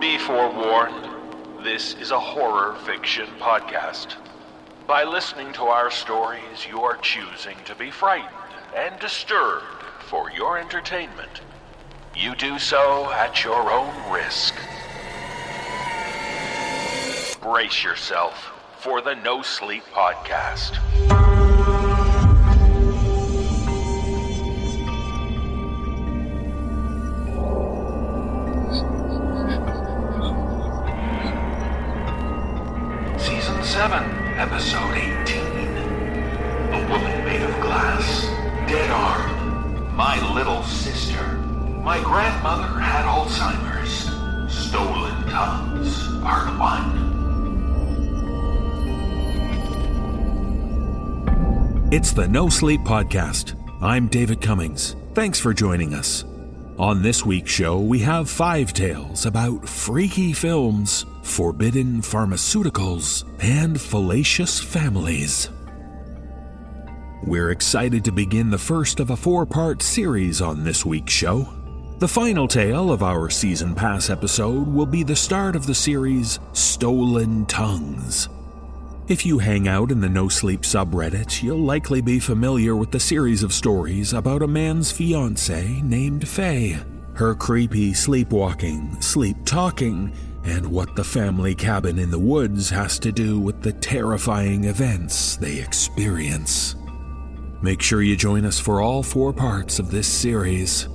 Be forewarned, this is a horror fiction podcast. By listening to our stories, you are choosing to be frightened and disturbed for your entertainment. You do so at your own risk. Brace yourself for the No Sleep Podcast. Season 7, Episode 18. A woman made of glass, dead arm, my little sister. My grandmother had Alzheimer's. Stolen Tongues, Part 1. It's the No Sleep Podcast. I'm David Cummings. Thanks for joining us. On this week's show, we have 5 tales about freaky films, forbidden pharmaceuticals, and fallacious families. We're excited to begin the first of a 4-part series on this week's show. The final tale of our Season Pass episode will be the start of the series Stolen Tongues. If you hang out in the No Sleep subreddit, you'll likely be familiar with the series of stories about a man's fiancée named Faye, her creepy sleepwalking, sleep talking, and what the family cabin in the woods has to do with the terrifying events they experience. Make sure you join us for all 4 parts of this series.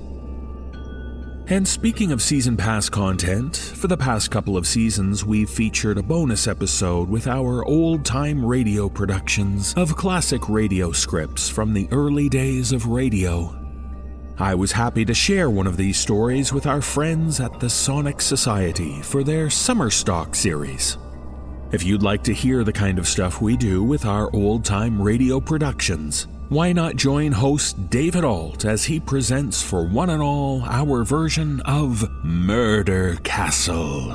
And speaking of Season Pass content, for the past couple of seasons we've featured a bonus episode with our old-time radio productions of classic radio scripts from the early days of radio. I was happy to share one of these stories with our friends at the Sonic Society for their Summerstock series. If you'd like to hear the kind of stuff we do with our old-time radio productions, why not join host David Ault as he presents for one and all our version of Murder Castle.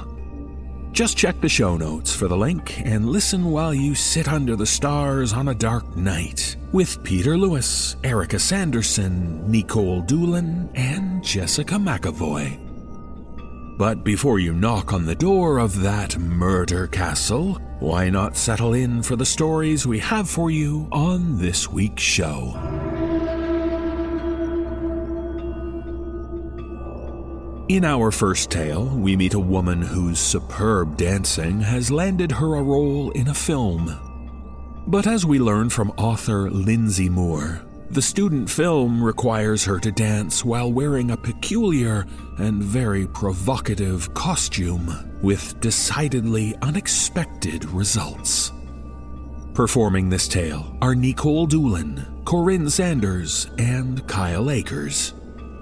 Just check the show notes for the link and listen while you sit under the stars on a dark night with Peter Lewis, Erika Sanderson, Nikolle Doolin, and Jessica McEvoy. But before you knock on the door of that murder castle, why not settle in for the stories we have for you on this week's show? In our first tale, we meet a woman whose superb dancing has landed her a role in a film. But as we learn from author Lindsay Moore, the student film requires her to dance while wearing a peculiar and very provocative costume, with decidedly unexpected results. Performing this tale are Nikolle Doolin, Corinne Sanders, and Kyle Akers.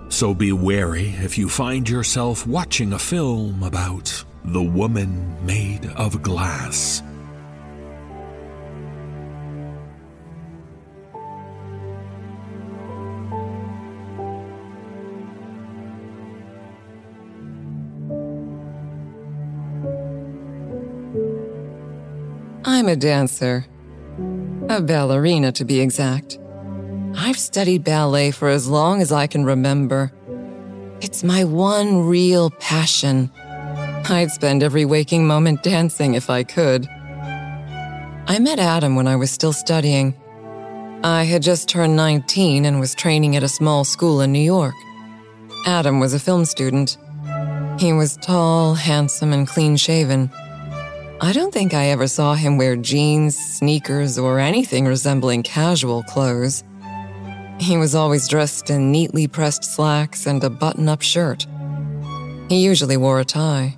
So be wary if you find yourself watching a film about the woman made of glass. I'm a dancer. A ballerina, to be exact. I've studied ballet for as long as I can remember. It's my one real passion. I'd spend every waking moment dancing if I could. I met Adam when I was still studying. I had just turned 19 and was training at a small school in New York. Adam was a film student. He was tall, handsome, and clean-shaven. I don't think I ever saw him wear jeans, sneakers, or anything resembling casual clothes. He was always dressed in neatly pressed slacks and a button-up shirt. He usually wore a tie.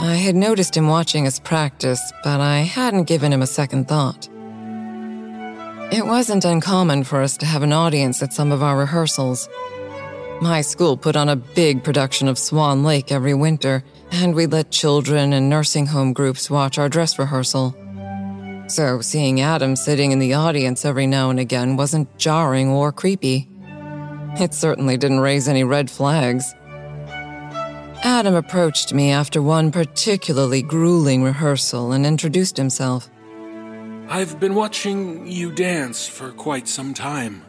I had noticed him watching us practice, but I hadn't given him a second thought. It wasn't uncommon for us to have an audience at some of our rehearsals. My school put on a big production of Swan Lake every winter, and we let children and nursing home groups watch our dress rehearsal. So seeing Adam sitting in the audience every now and again wasn't jarring or creepy. It certainly didn't raise any red flags. Adam approached me after one particularly grueling rehearsal and introduced himself. I've been watching you dance for quite some time.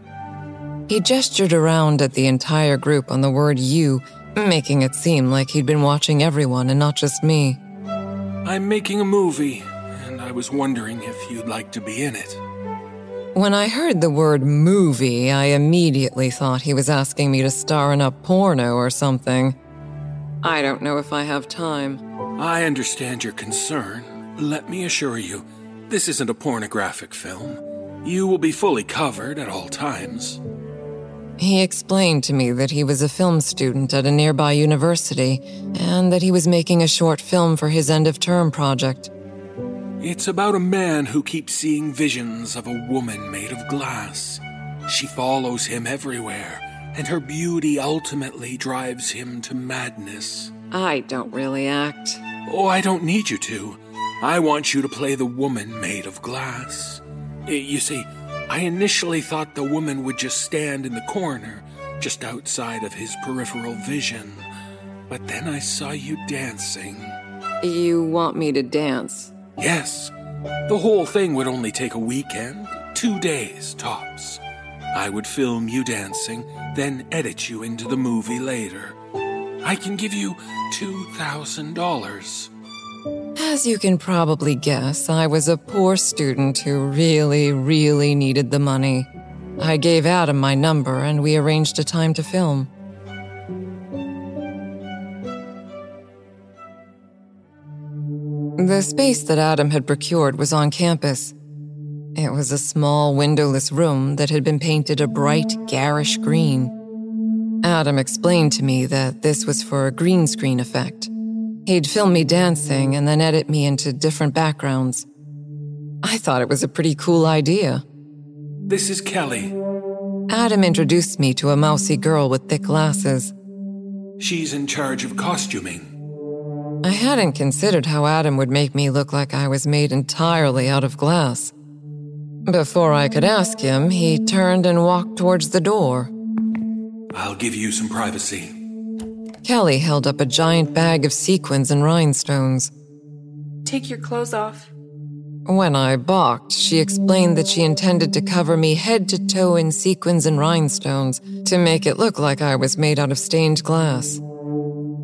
He gestured around at the entire group on the word you making it seem like he'd been watching everyone and not just me. I'm making a movie, and I was wondering if you'd like to be in it. When I heard the word movie, I immediately thought he was asking me to star in a porno or something. I don't know if I have time. I understand your concern. Let me assure you, this isn't a pornographic film. You will be fully covered at all times. He explained to me that he was a film student at a nearby university and that he was making a short film for his end-of-term project. It's about a man who keeps seeing visions of a woman made of glass. She follows him everywhere, and her beauty ultimately drives him to madness. I don't really act. Oh, I don't need you to. I want you to play the woman made of glass. You see, I initially thought the woman would just stand in the corner, just outside of his peripheral vision. But then I saw you dancing. You want me to dance? Yes. The whole thing would only take a weekend, 2 days tops. I would film you dancing, then edit you into the movie later. I can give you $2,000. As you can probably guess, I was a poor student who really needed the money. I gave Adam my number and we arranged a time to film. The space that Adam had procured was on campus. It was a small, windowless room that had been painted a bright, garish green. Adam explained to me that this was for a green screen effect. He'd film me dancing and then edit me into different backgrounds. I thought it was a pretty cool idea. This is Kelly. Adam introduced me to a mousy girl with thick glasses. She's in charge of costuming. I hadn't considered how Adam would make me look like I was made entirely out of glass. Before I could ask him, he turned and walked towards the door. I'll give you some privacy. Kelly held up a giant bag of sequins and rhinestones. Take your clothes off. When I balked, she explained that she intended to cover me head to toe in sequins and rhinestones to make it look like I was made out of stained glass.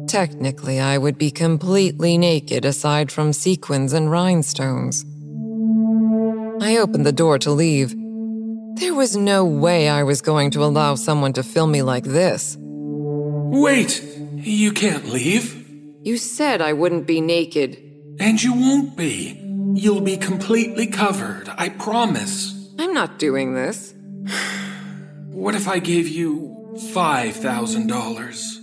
Technically, I would be completely naked aside from sequins and rhinestones. I opened the door to leave. There was no way I was going to allow someone to film me like this. Wait! You can't leave. You said I wouldn't be naked. And you won't be. You'll be completely covered, I promise. I'm not doing this. What if I gave you $5,000?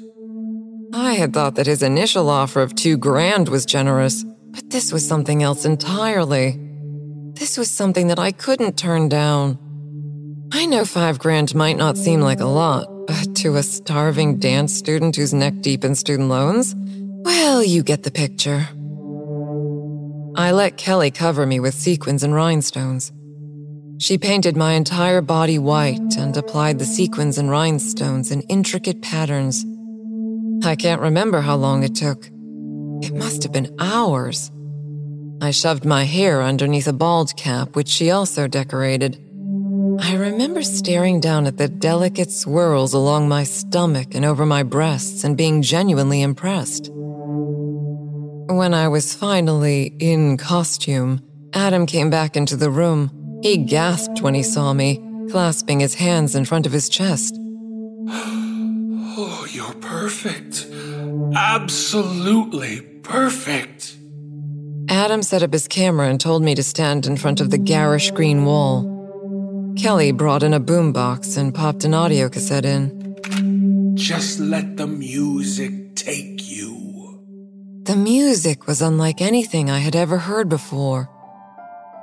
I had thought that his initial offer of $2,000 was generous, but this was something else entirely. This was something that I couldn't turn down. I know $5,000 might not seem like a lot, but to a starving dance student who's neck deep in student loans, well, you get the picture. I let Kelly cover me with sequins and rhinestones. She painted my entire body white and applied the sequins and rhinestones in intricate patterns. I can't remember how long it took. It must have been hours. I shoved my hair underneath a bald cap, which she also decorated. I remember staring down at the delicate swirls along my stomach and over my breasts and being genuinely impressed. When I was finally in costume, Adam came back into the room. He gasped when he saw me, clasping his hands in front of his chest. Oh, you're perfect. Absolutely perfect. Adam set up his camera and told me to stand in front of the garish green wall. Kelly brought in a boombox and popped an audio cassette in. Just let the music take you. The music was unlike anything I had ever heard before.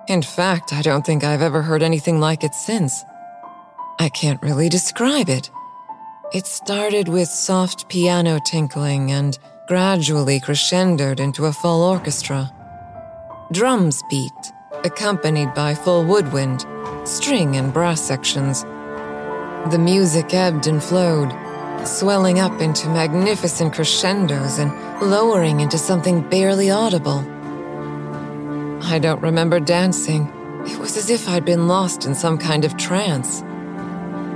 In fact, I don't think I've ever heard anything like it since. I can't really describe it. It started with soft piano tinkling and gradually crescendoed into a full orchestra. Drums beat, accompanied by full woodwind, string and brass sections. The music ebbed and flowed, swelling up into magnificent crescendos and lowering into something barely audible. I don't remember dancing. It was as if I'd been lost in some kind of trance.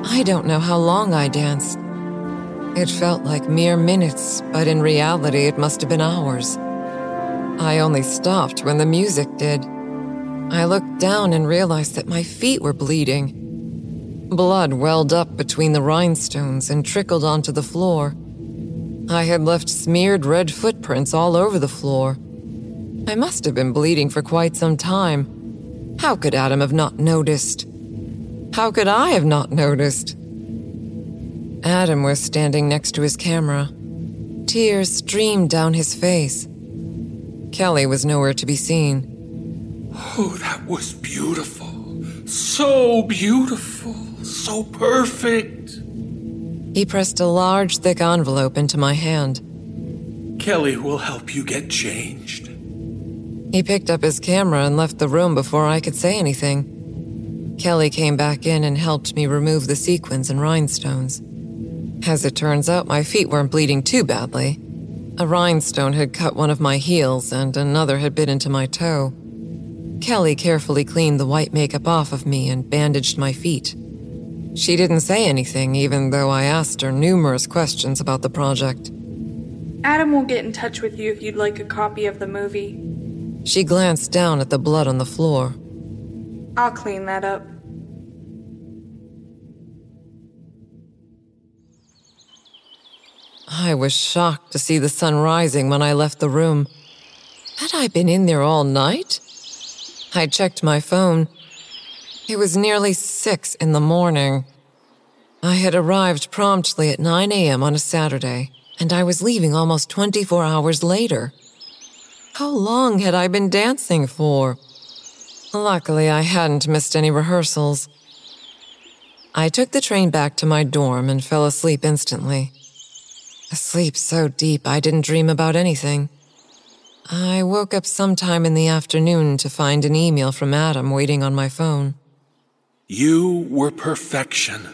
I don't know how long I danced. It felt like mere minutes, but in reality it must have been hours. I only stopped when the music did. I looked down and realized that my feet were bleeding. Blood welled up between the rhinestones and trickled onto the floor. I had left smeared red footprints all over the floor. I must have been bleeding for quite some time. How could Adam have not noticed? How could I have not noticed? Adam was standing next to his camera. Tears streamed down his face. Kelly was nowhere to be seen. Oh, that was beautiful. So beautiful. So perfect. He pressed a large, thick envelope into my hand. Kelly will help you get changed. He picked up his camera and left the room before I could say anything. Kelly came back in and helped me remove the sequins and rhinestones. As it turns out, my feet weren't bleeding too badly. A rhinestone had cut one of my heels and another had bit into my toe. Kelly carefully cleaned the white makeup off of me and bandaged my feet. She didn't say anything, even though I asked her numerous questions about the project. Adam will get in touch with you if you'd like a copy of the movie. She glanced down at the blood on the floor. I'll clean that up. I was shocked to see the sun rising when I left the room. Had I been in there all night? I checked my phone. It was nearly 6 in the morning. I had arrived promptly at 9 a.m. on a Saturday, and I was leaving almost 24 hours later. How long had I been dancing for? Luckily, I hadn't missed any rehearsals. I took the train back to my dorm and fell asleep instantly. A sleep so deep I didn't dream about anything. I woke up sometime in the afternoon to find an email from Adam waiting on my phone. You were perfection.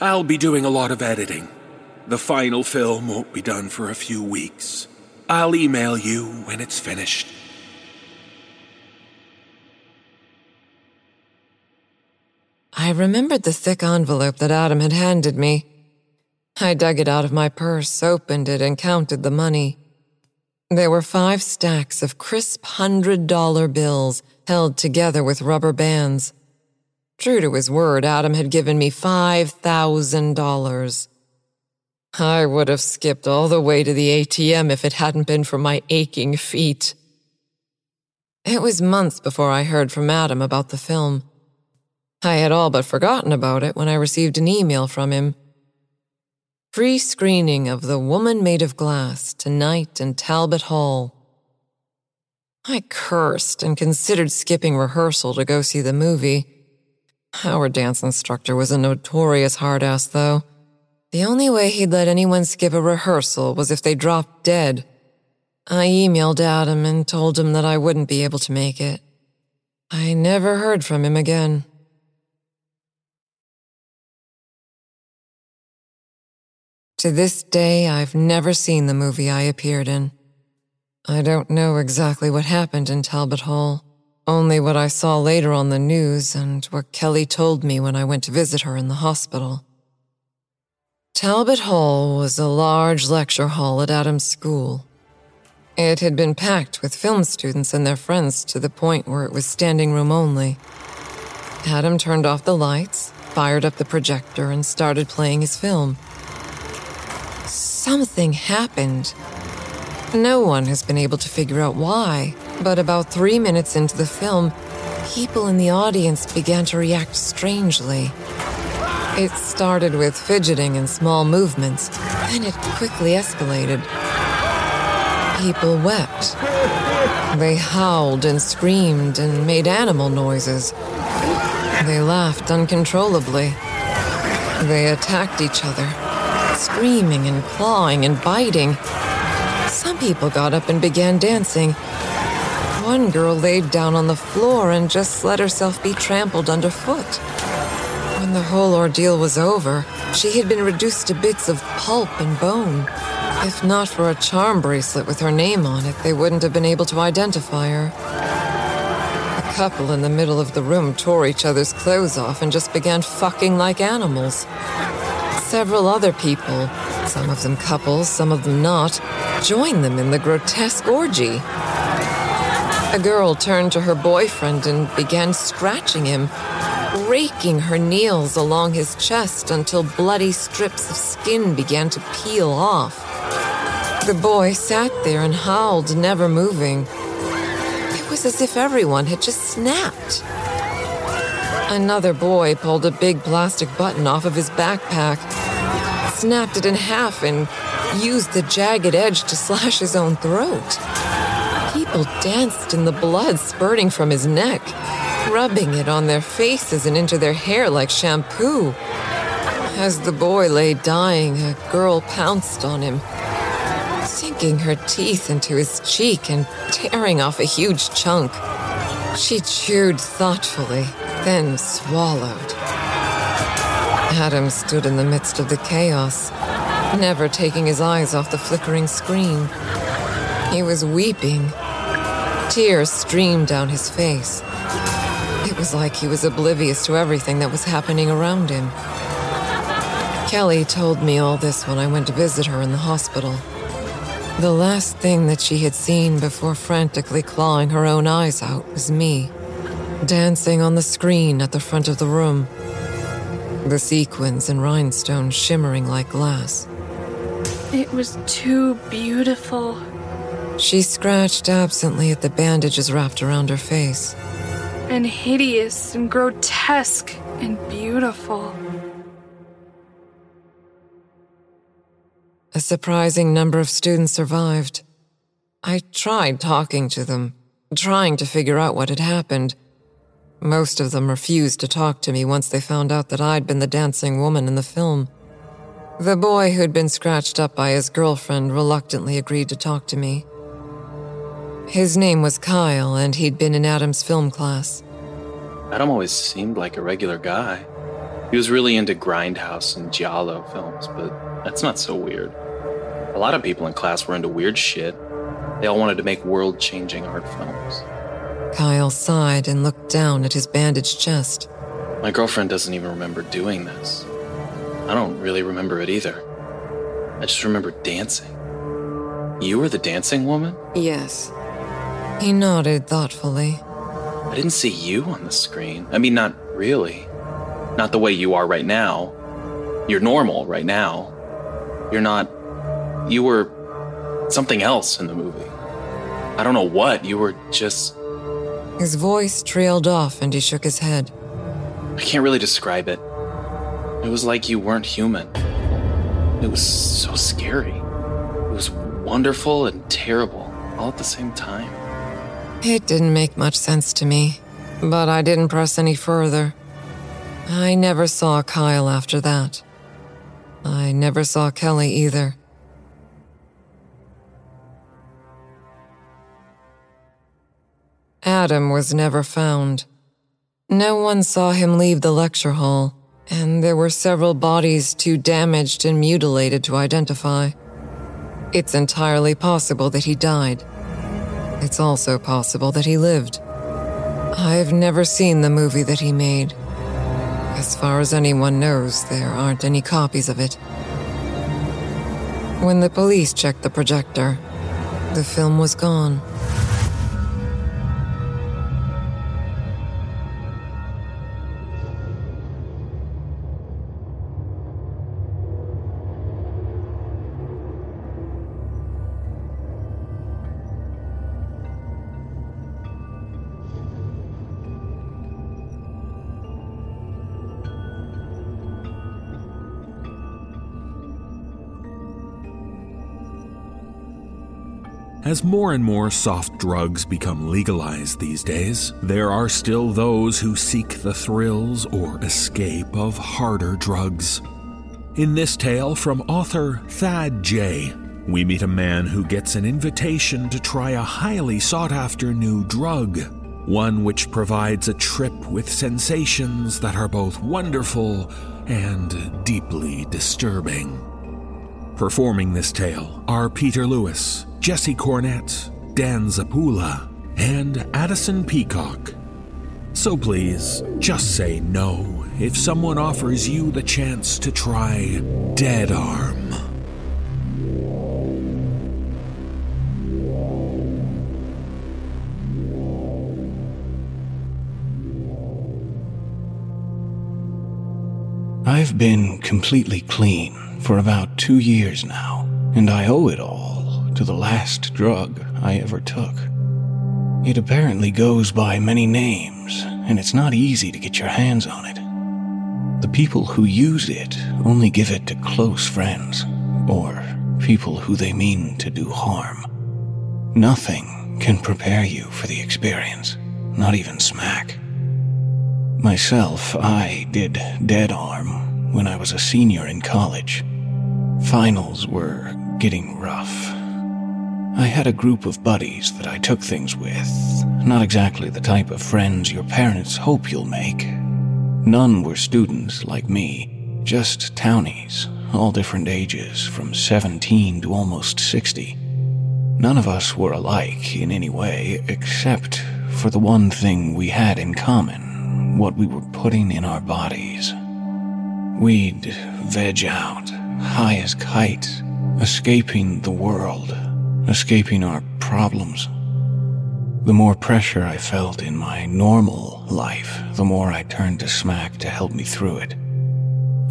I'll be doing a lot of editing. The final film won't be done for a few weeks. I'll email you when it's finished. I remembered the thick envelope that Adam had handed me. I dug it out of my purse, opened it, and counted the money. There were 5 stacks of crisp $100 bills held together with rubber bands. True to his word, Adam had given me $5,000. I would have skipped all the way to the ATM if it hadn't been for my aching feet. It was months before I heard from Adam about the film. I had all but forgotten about it when I received an email from him. Free screening of The Woman Made of Glass tonight in Talbot Hall. I cursed and considered skipping rehearsal to go see the movie. Our dance instructor was a notorious hard-ass, though. The only way he'd let anyone skip a rehearsal was if they dropped dead. I emailed Adam and told him that I wouldn't be able to make it. I never heard from him again. To this day, I've never seen the movie I appeared in. I don't know exactly what happened in Talbot Hall, only what I saw later on the news and what Kelly told me when I went to visit her in the hospital. Talbot Hall was a large lecture hall at Adam's school. It had been packed with film students and their friends to the point where it was standing room only. Adam turned off the lights, fired up the projector, and started playing his film. Something happened. No one has been able to figure out why, but about 3 minutes into the film, people in the audience began to react strangely. It started with fidgeting and small movements, then it quickly escalated. People wept. They howled and screamed and made animal noises. They laughed uncontrollably. They attacked each other, screaming and clawing and biting. Some people got up and began dancing. One girl laid down on the floor and just let herself be trampled underfoot. When the whole ordeal was over, she had been reduced to bits of pulp and bone. If not for a charm bracelet with her name on it, they wouldn't have been able to identify her. A couple in the middle of the room tore each other's clothes off and just began fucking like animals. Several other people, some of them couples, some of them not, join them in the grotesque orgy. A girl turned to her boyfriend and began scratching him, raking her nails along his chest until bloody strips of skin began to peel off. The boy sat there and howled, never moving. It was as if everyone had just snapped. Another boy pulled a big plastic button off of his backpack, snapped it in half, and used the jagged edge to slash his own throat. People danced in the blood spurting from his neck, rubbing it on their faces and into their hair like shampoo. As the boy lay dying, a girl pounced on him, sinking her teeth into his cheek and tearing off a huge chunk. She chewed thoughtfully, then swallowed. Adam stood in the midst of the chaos, never taking his eyes off the flickering screen. He was weeping. Tears streamed down his face. It was like he was oblivious to everything that was happening around him. Kelly told me all this when I went to visit her in the hospital. The last thing that she had seen before frantically clawing her own eyes out was me, dancing on the screen at the front of the room, the sequins and rhinestones shimmering like glass. It was too beautiful. She scratched absently at the bandages wrapped around her face. And hideous and grotesque and beautiful. A surprising number of students survived. I tried talking to them, trying to figure out what had happened. Most of them refused to talk to me once they found out that I'd been the dancing woman in the film. The boy who'd been scratched up by his girlfriend reluctantly agreed to talk to me. His name was Kyle, and he'd been in Adam's film class. Adam always seemed like a regular guy. He was really into Grindhouse and Giallo films, but that's not so weird. A lot of people in class were into weird shit. They all wanted to make world-changing art films. Kyle sighed and looked down at his bandaged chest. My girlfriend doesn't even remember doing this. I don't really remember it either. I just remember dancing. You were the dancing woman? Yes. He nodded thoughtfully. I didn't see you on the screen. I mean, not really. Not the way you are right now. You're normal right now. You're not... You were something else in the movie. I don't know what. You were just... His voice trailed off and he shook his head. I can't really describe it. It was like you weren't human. It was so scary. It was wonderful and terrible, all at the same time. It didn't make much sense to me, but I didn't press any further. I never saw Kyle after that. I never saw Kelly either. Adam was never found. No one saw him leave the lecture hall, and there were several bodies too damaged and mutilated to identify. It's entirely possible that he died. It's also possible that he lived. I've never seen the movie that he made. As far as anyone knows, there aren't any copies of it. When the police checked the projector, the film was gone. As more and more soft drugs become legalized these days, there are still those who seek the thrills or escape of harder drugs. In this tale from author Thad Jay, we meet a man who gets an invitation to try a highly sought-after new drug, one which provides a trip with sensations that are both wonderful and deeply disturbing. Performing this tale are Peter Lewis, Jesse Cornett, Dan Zappulla, and Addison Peacock. So please, just say no if someone offers you the chance to try Dead Arm. I've been completely clean for about 2 years now, and I owe it all to the last drug I ever took. It apparently goes by many names, and it's not easy to get your hands on it. The people who use it only give it to close friends, or people who they mean to do harm. Nothing can prepare you for the experience, not even smack. Myself, I did dead arm when I was a senior in college. Finals were getting rough. I had a group of buddies that I took things with, not exactly the type of friends your parents hope you'll make. None were students like me, just townies, all different ages, from 17 to almost 60. None of us were alike in any way, except for the one thing we had in common. What we were putting in our bodies. We'd veg out, high as kites, escaping the world, escaping our problems. The more pressure I felt in my normal life, the more I turned to smack to help me through it.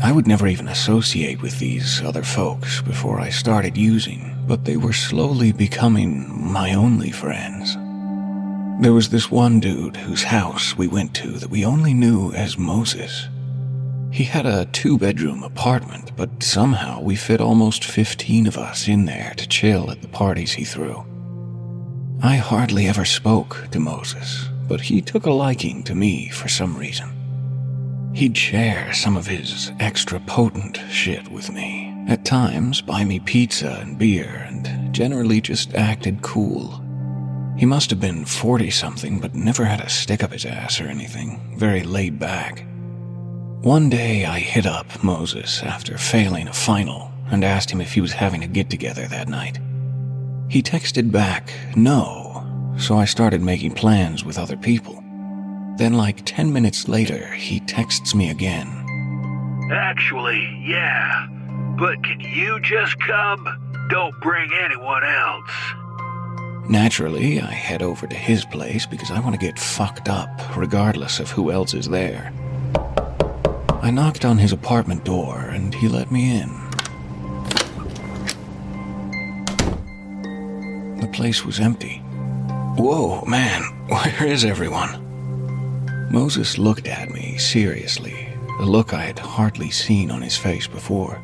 I would never even associate with these other folks before I started using, but they were slowly becoming my only friends. There was this one dude whose house we went to that we only knew as Moses. He had a 2-bedroom apartment, but somehow we fit almost 15 of us in there to chill at the parties he threw. I hardly ever spoke to Moses, but he took a liking to me for some reason. He'd share some of his extra potent shit with me, at times buy me pizza and beer, and generally just acted cool. He must have been 40-something, but never had a stick up his ass or anything, very laid back. One day I hit up Moses after failing a final and asked him if he was having a get-together that night. He texted back, no, so I started making plans with other people. Then like 10 minutes later, he texts me again. Actually, yeah, but can you just come? Don't bring anyone else. Naturally, I head over to his place because I want to get fucked up, regardless of who else is there. I knocked on his apartment door, and he let me in. The place was empty. Whoa, man, where is everyone? Moses looked at me seriously, a look I had hardly seen on his face before.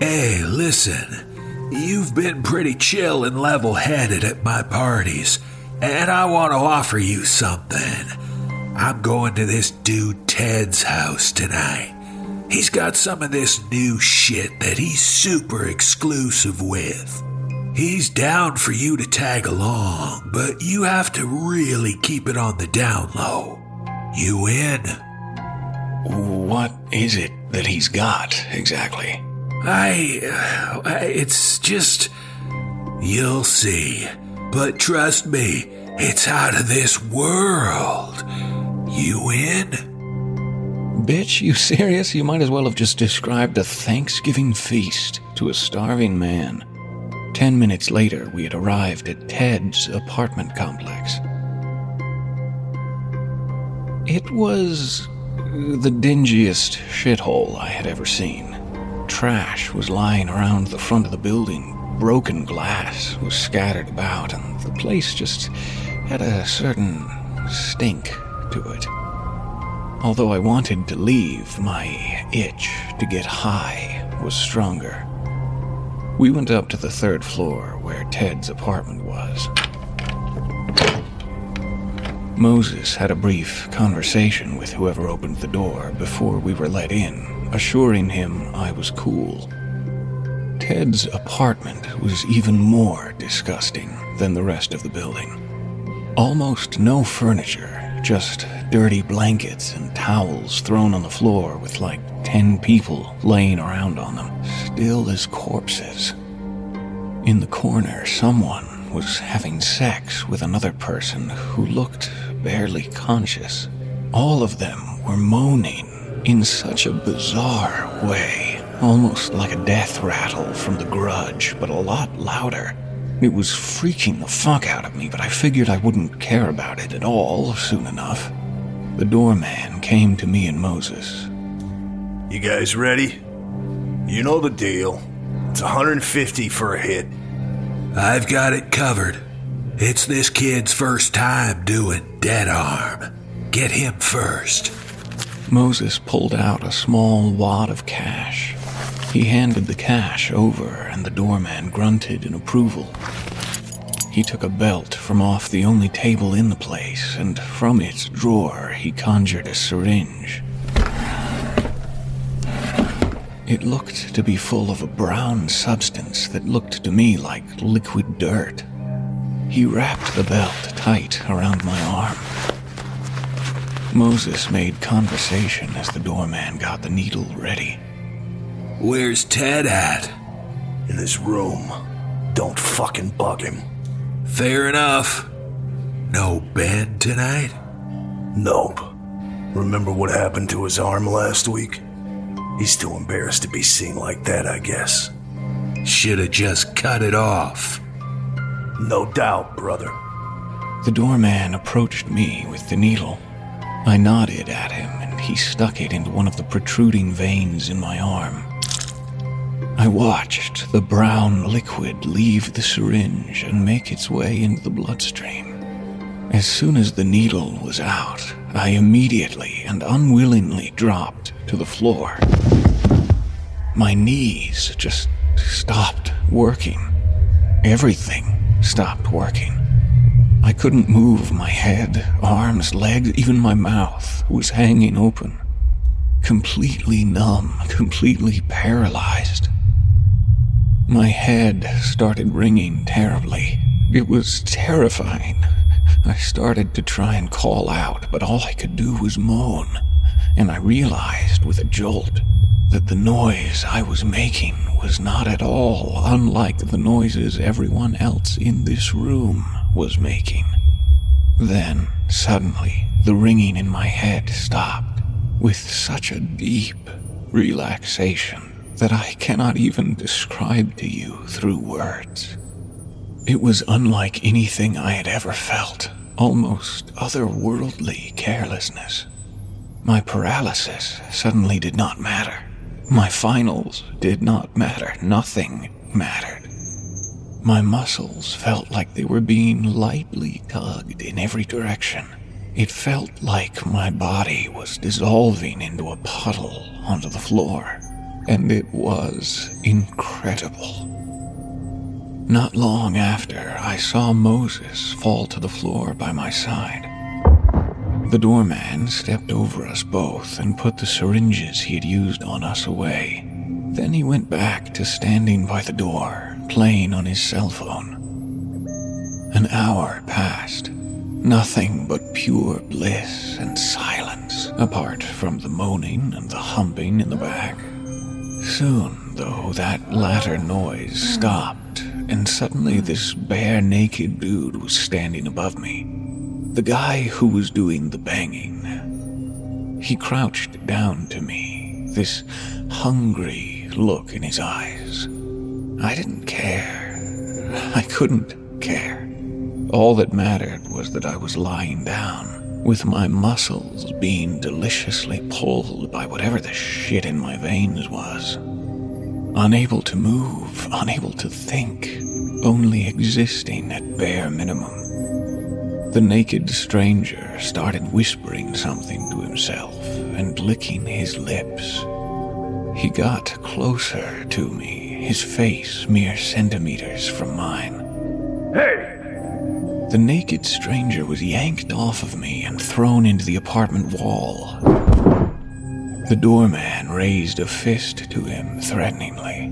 Hey, listen. You've been pretty chill and level-headed at my parties, and I want to offer you something. I'm going to this dude Ted's house tonight. He's got some of this new shit that he's super exclusive with. He's down for you to tag along, but you have to really keep it on the down low. You in? What is it that he's got, exactly? It's just, you'll see, but trust me, it's out of this world. You in? Bitch, you serious? You might as well have just described a Thanksgiving feast to a starving man. 10 minutes later, we had arrived at Ted's apartment complex. It was the dingiest shithole I had ever seen. Trash was lying around the front of the building, broken glass was scattered about, and the place just had a certain stink to it. Although I wanted to leave, my itch to get high was stronger. We went up to the 3rd floor where Ted's apartment was. Moses had a brief conversation with whoever opened the door before we were let in, assuring him I was cool. Ted's apartment was even more disgusting than the rest of the building. Almost no furniture, just dirty blankets and towels thrown on the floor with like 10 people laying around on them, still as corpses. In the corner, someone was having sex with another person who looked barely conscious. All of them were moaning in such a bizarre way, almost like a death rattle from The Grudge, but a lot louder. It was freaking the fuck out of me, but I figured I wouldn't care about it at all soon enough. The doorman came to me and Moses. You guys ready? You know the deal. It's 150 for a hit. I've got it covered. It's this kid's first time doing Dead Arm. Get him first. Moses pulled out a small wad of cash. He handed the cash over, and the doorman grunted in approval. He took a belt from off the only table in the place, and from its drawer he conjured a syringe. It looked to be full of a brown substance that looked to me like liquid dirt. He wrapped the belt tight around my arm. Moses made conversation as the doorman got the needle ready. Where's Ted at? In his room. Don't fucking bug him. Fair enough. No bed tonight? Nope. Remember what happened to his arm last week? He's too embarrassed to be seen like that, I guess. Shoulda just cut it off. No doubt, brother. The doorman approached me with the needle. I nodded at him, and he stuck it into one of the protruding veins in my arm. I watched the brown liquid leave the syringe and make its way into the bloodstream. As soon as the needle was out, I immediately and unwillingly dropped to the floor. My knees just stopped working. Everything stopped working. I couldn't move my head, arms, legs, even my mouth was hanging open. Completely numb, completely paralyzed. My head started ringing terribly. It was terrifying. I started to try and call out, but all I could do was moan, and I realized with a jolt that the noise I was making was not at all unlike the noises everyone else in this room was making. Then, suddenly, the ringing in my head stopped with such a deep relaxation that I cannot even describe to you through words. It was unlike anything I had ever felt, almost otherworldly carelessness. My paralysis suddenly did not matter. My finals did not matter. Nothing mattered. My muscles felt like they were being lightly tugged in every direction. It felt like my body was dissolving into a puddle onto the floor. And it was incredible. Not long after, I saw Moses fall to the floor by my side. The doorman stepped over us both and put the syringes he had used on us away. Then he went back to standing by the door, playing on his cell phone. An hour passed. Nothing but pure bliss and silence, apart from the moaning and the humping in the back. Soon, though, that latter noise stopped, and suddenly this bare-naked dude was standing above me. The guy who was doing the banging. He crouched down to me, this hungry look in his eyes. I didn't care. I couldn't care. All that mattered was that I was lying down, with my muscles being deliciously pulled by whatever the shit in my veins was. Unable to move, unable to think, only existing at bare minimum. The naked stranger started whispering something to himself and licking his lips. He got closer to me, his face mere centimeters from mine. Hey! The naked stranger was yanked off of me and thrown into the apartment wall. The doorman raised a fist to him threateningly.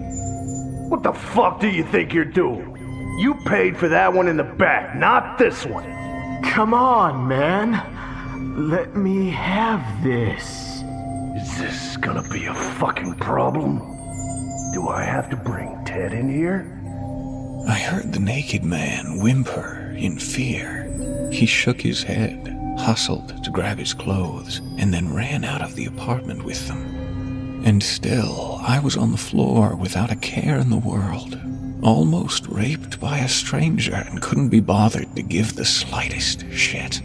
What the fuck do you think you're doing? You paid for that one in the back, not this one. Come on, man. Let me have this. Is this gonna be a fucking problem? Do I have to bring Ted in here? I heard the naked man whimper in fear. He shook his head, hustled to grab his clothes, and then ran out of the apartment with them. And still, I was on the floor without a care in the world, almost raped by a stranger and couldn't be bothered to give the slightest shit.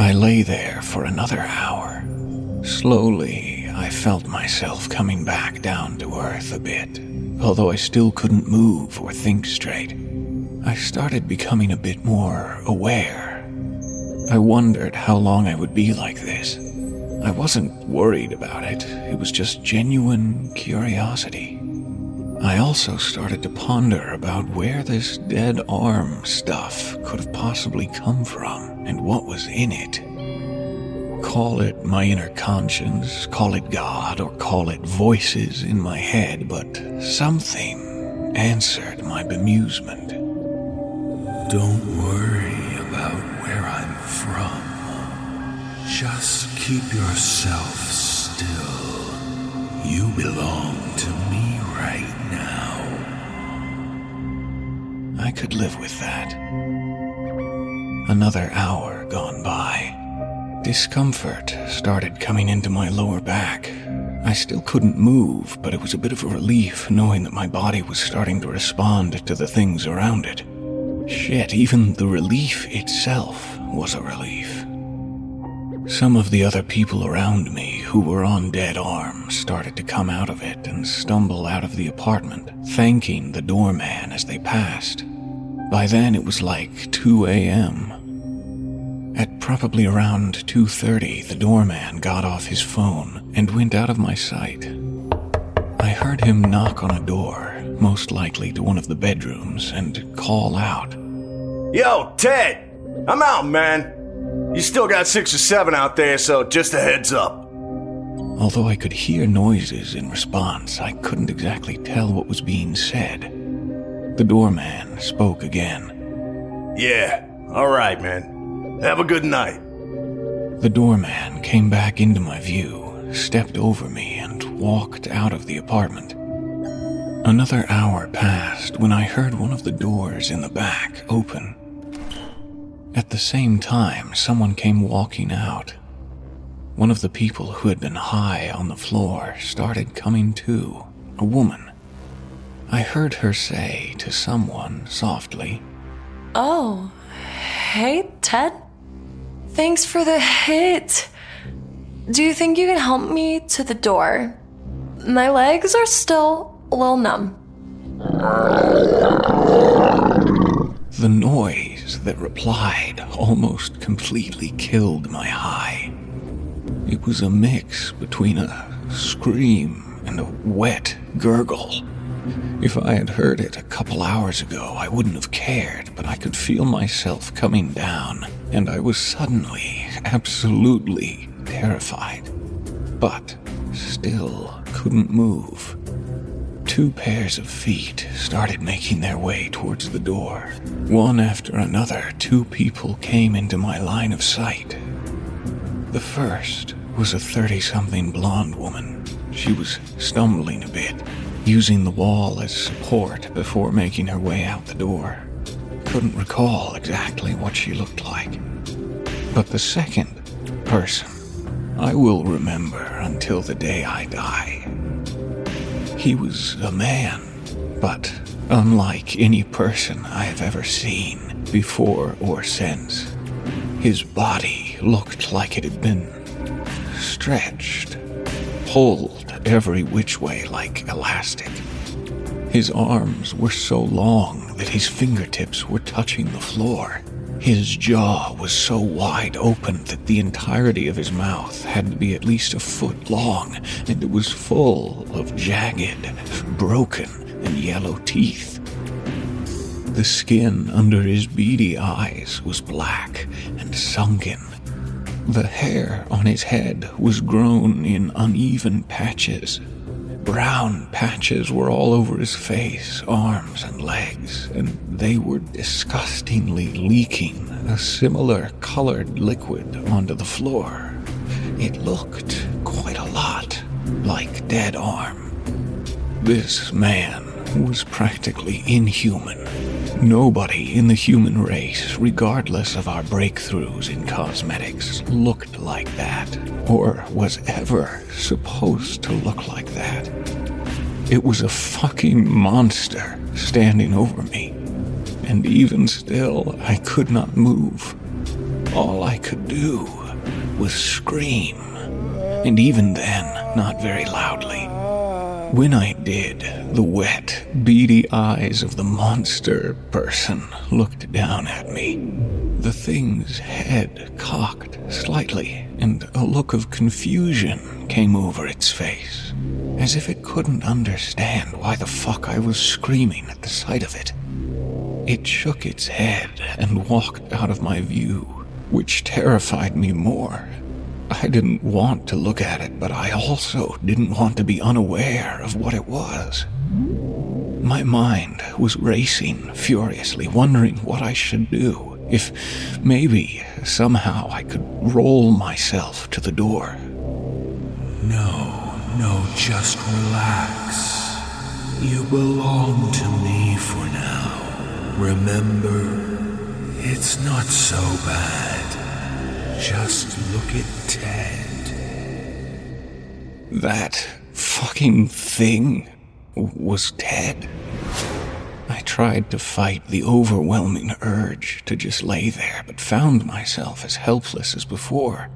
I lay there for another hour. Slowly, I felt myself coming back down to earth a bit, although I still couldn't move or think straight. I started becoming a bit more aware. I wondered how long I would be like this. I wasn't worried about it, it was just genuine curiosity. I also started to ponder about where this dead arm stuff could have possibly come from and what was in it. Call it my inner conscience, call it God, or call it voices in my head, but something answered my bemusement. Don't worry about where I'm from. Just keep yourself still. You belong to me right now. I could live with that. Another hour gone by. Discomfort started coming into my lower back. I still couldn't move, but it was a bit of a relief knowing that my body was starting to respond to the things around it. Shit, even the relief itself was a relief. Some of the other people around me who were on dead arms started to come out of it and stumble out of the apartment, thanking the doorman as they passed. By then it was like 2 a.m. At probably around 2:30, the doorman got off his phone and went out of my sight. I heard him knock on a door, most likely to one of the bedrooms, and call out, "Yo, Ted! I'm out, man! You still got 6 or 7 out there, so just a heads up." Although I could hear noises in response, I couldn't exactly tell what was being said. The doorman spoke again. "Yeah, all right, man. Have a good night." The doorman came back into my view, stepped over me, and walked out of the apartment. Another hour passed when I heard one of the doors in the back open. At the same time, someone came walking out. One of the people who had been high on the floor started coming to, a woman. I heard her say to someone softly, "Oh, hey, Ted. Thanks for the hit. Do you think you can help me to the door? My legs are still a little numb." The noise that replied almost completely killed my high. It was a mix between a scream and a wet gurgle. If I had heard it a couple hours ago, I wouldn't have cared, but I could feel myself coming down, and I was suddenly, absolutely terrified, but still couldn't move. 2 pairs of feet started making their way towards the door. One after another, 2 people came into my line of sight. The first was a 30-something blonde woman. She was stumbling a bit, using the wall as support before making her way out the door. Couldn't recall exactly what she looked like. But the second person, I will remember until the day I die. He was a man, but unlike any person I have ever seen before or since. His body looked like it had been stretched, pulled every which way like elastic. His arms were so long that his fingertips were touching the floor. His jaw was so wide open that the entirety of his mouth had to be at least a foot long, and it was full of jagged, broken, and yellow teeth. The skin under his beady eyes was black and sunken. The hair on his head was grown in uneven patches. Brown patches were all over his face, arms, and legs, and they were disgustingly leaking a similar colored liquid onto the floor. It looked quite a lot like dead arm. This man was practically inhuman. Nobody in the human race, regardless of our breakthroughs in cosmetics, looked like that, or was ever supposed to look like that. It was a fucking monster standing over me, and even still, I could not move. All I could do was scream, and even then, but not very loudly. When I did, the wet, beady eyes of the monster person looked down at me. The thing's head cocked slightly, and a look of confusion came over its face, as if it couldn't understand why the fuck I was screaming at the sight of it. It shook its head and walked out of my view, which terrified me more. I didn't want to look at it, but I also didn't want to be unaware of what it was. My mind was racing furiously, wondering what I should do, if maybe somehow I could roll myself to the door. No, just relax. You belong to me for now. Remember, it's not so bad. Just look at Ted. That fucking thing was Ted. I tried to fight the overwhelming urge to just lay there, but found myself as helpless as before.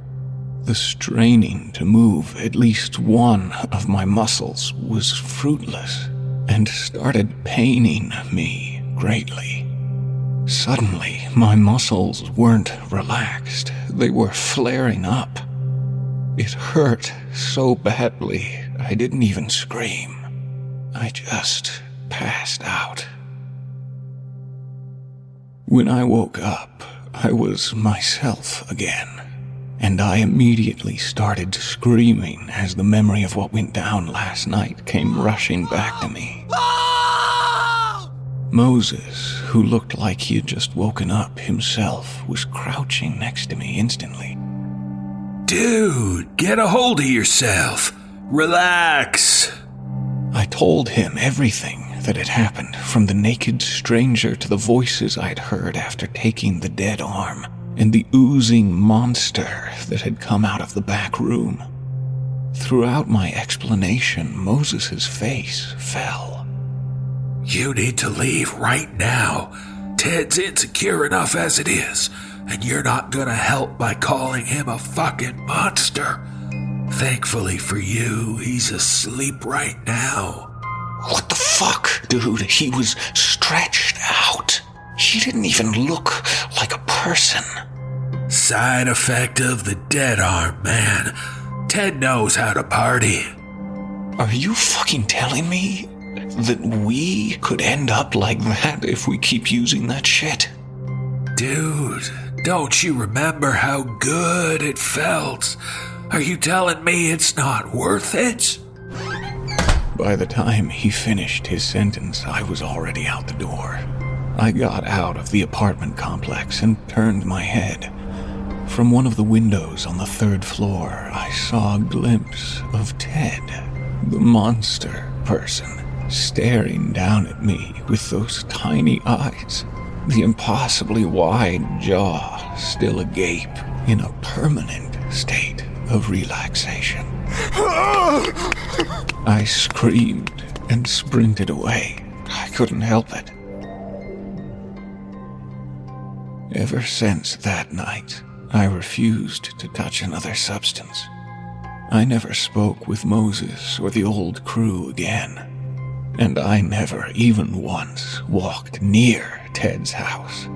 The straining to move at least one of my muscles was fruitless, and started paining me greatly. Suddenly, my muscles weren't relaxed. They were flaring up. It hurt so badly, I didn't even scream. I just passed out. When I woke up, I was myself again, and I immediately started screaming as the memory of what went down last night came rushing back to me. Moses, who looked like he had just woken up himself, was crouching next to me instantly. Dude, get a hold of yourself. Relax. I told him everything that had happened, from the naked stranger to the voices I'd heard after taking the dead arm, and the oozing monster that had come out of the back room. Throughout my explanation, Moses' face fell. You need to leave right now. Ted's insecure enough as it is, and you're not gonna help by calling him a fucking monster. Thankfully for you, he's asleep right now. What the fuck, dude? He was stretched out. He didn't even look like a person. Side effect of the dead arm, man. Ted knows how to party. Are you fucking telling me that we could end up like that if we keep using that shit? Dude, don't you remember how good it felt? Are you telling me it's not worth it? By the time he finished his sentence, I was already out the door. I got out of the apartment complex and turned my head. From one of the windows on the third floor, I saw a glimpse of Ted, the monster person, staring down at me with those tiny eyes, the impossibly wide jaw still agape in a permanent state of relaxation. I screamed and sprinted away. I couldn't help it. Ever since that night, I refused to touch another substance. I never spoke with Moses or the old crew again. And I never even once walked near Ted's house.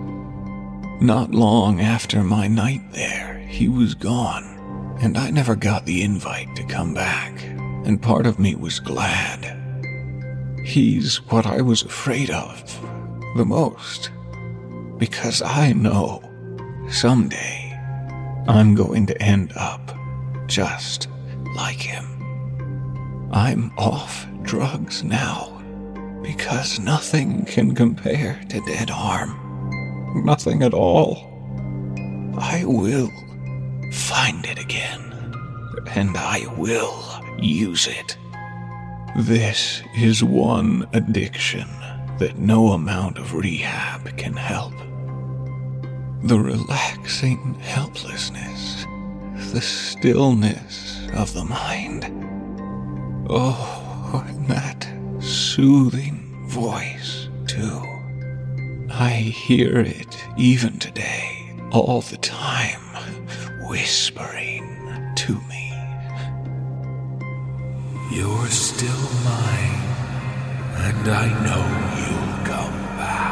Not long after my night there, he was gone, and I never got the invite to come back, and part of me was glad. He's what I was afraid of the most, because I know someday I'm going to end up just like him. I'm off drugs now, because nothing can compare to dead arm. Nothing at all. I will find it again, and I will use it. This is one addiction that no amount of rehab can help. The relaxing helplessness, the stillness of the mind. Oh, and that soothing voice, too. I hear it even today, all the time, whispering to me. You're still mine, and I know you'll come back.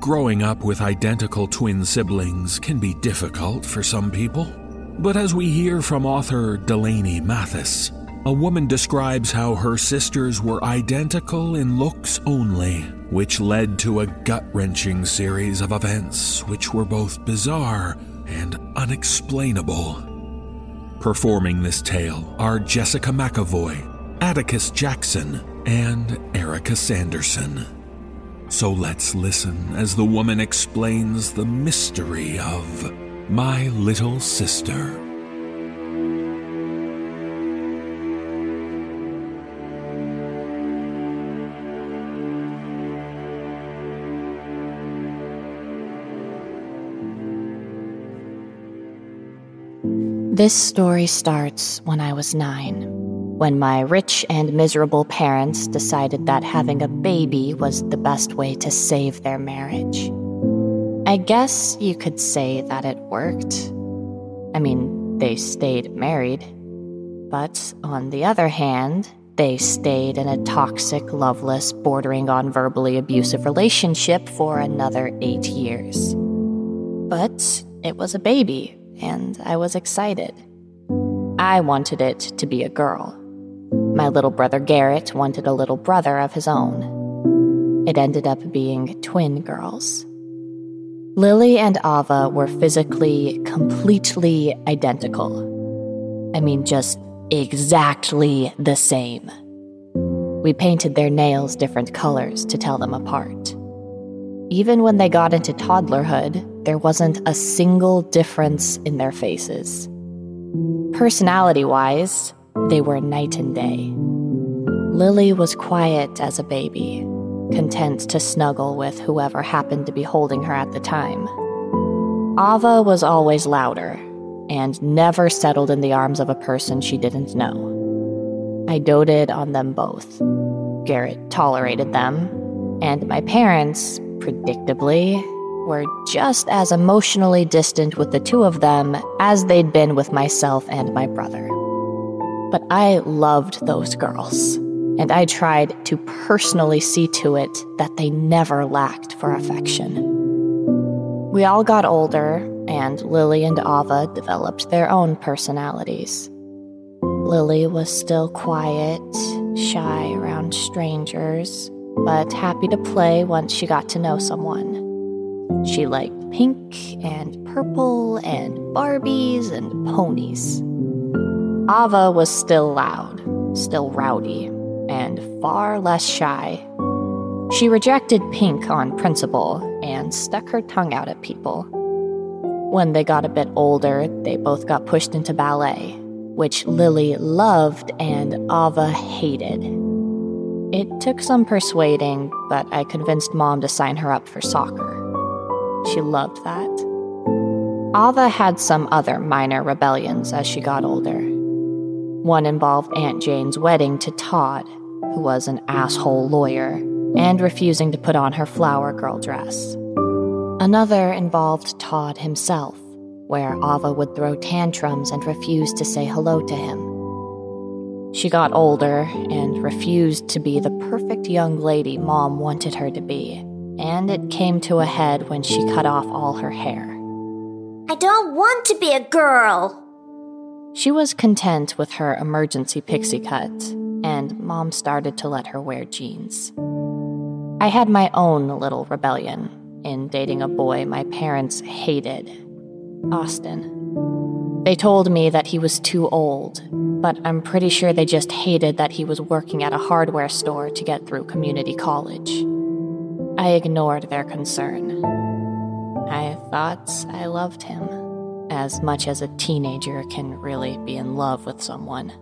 Growing up with identical twin siblings can be difficult for some people, but as we hear from author Delany Mathas, a woman describes how her sisters were identical in looks only, which led to a gut-wrenching series of events which were both bizarre and unexplainable. Performing this tale are Jessica McEvoy, Atticus Jackson, and Erika Sanderson. So let's listen as the woman explains the mystery of My Little Sister. This story starts when I was 9. When my rich and miserable parents decided that having a baby was the best way to save their marriage. I guess you could say that it worked. I mean, they stayed married. But on the other hand, they stayed in a toxic, loveless, bordering on verbally abusive relationship for another 8 years. But it was a baby, and I was excited. I wanted it to be a girl. My little brother Garrett wanted a little brother of his own. It ended up being twin girls. Lily and Ava were physically completely identical. I mean, just exactly the same. We painted their nails different colors to tell them apart. Even when they got into toddlerhood, there wasn't a single difference in their faces. Personality-wise, they were night and day. Lily was quiet as a baby, content to snuggle with whoever happened to be holding her at the time. Ava was always louder, and never settled in the arms of a person she didn't know. I doted on them both. Garrett tolerated them, and my parents, predictably, were just as emotionally distant with the two of them as they'd been with myself and my brother. But I loved those girls, and I tried to personally see to it that they never lacked for affection. We all got older, and Lily and Ava developed their own personalities. Lily was still quiet, shy around strangers, but happy to play once she got to know someone. She liked pink and purple and Barbies and ponies. Ava was still loud, still rowdy, and far less shy. She rejected pink on principle and stuck her tongue out at people. When they got a bit older, they both got pushed into ballet, which Lily loved and Ava hated. It took some persuading, but I convinced Mom to sign her up for soccer. She loved that. Ava had some other minor rebellions as she got older. One involved Aunt Jane's wedding to Todd, who was an asshole lawyer, and refusing to put on her flower girl dress. Another involved Todd himself, where Ava would throw tantrums and refuse to say hello to him. She got older and refused to be the perfect young lady Mom wanted her to be. And it came to a head when she cut off all her hair. I don't want to be a girl! She was content with her emergency pixie cut, and Mom started to let her wear jeans. I had my own little rebellion in dating a boy my parents hated, Austin. They told me that he was too old, but I'm pretty sure they just hated that he was working at a hardware store to get through community college. I ignored their concern. I thought I loved him. as much as a teenager can really be in love with someone.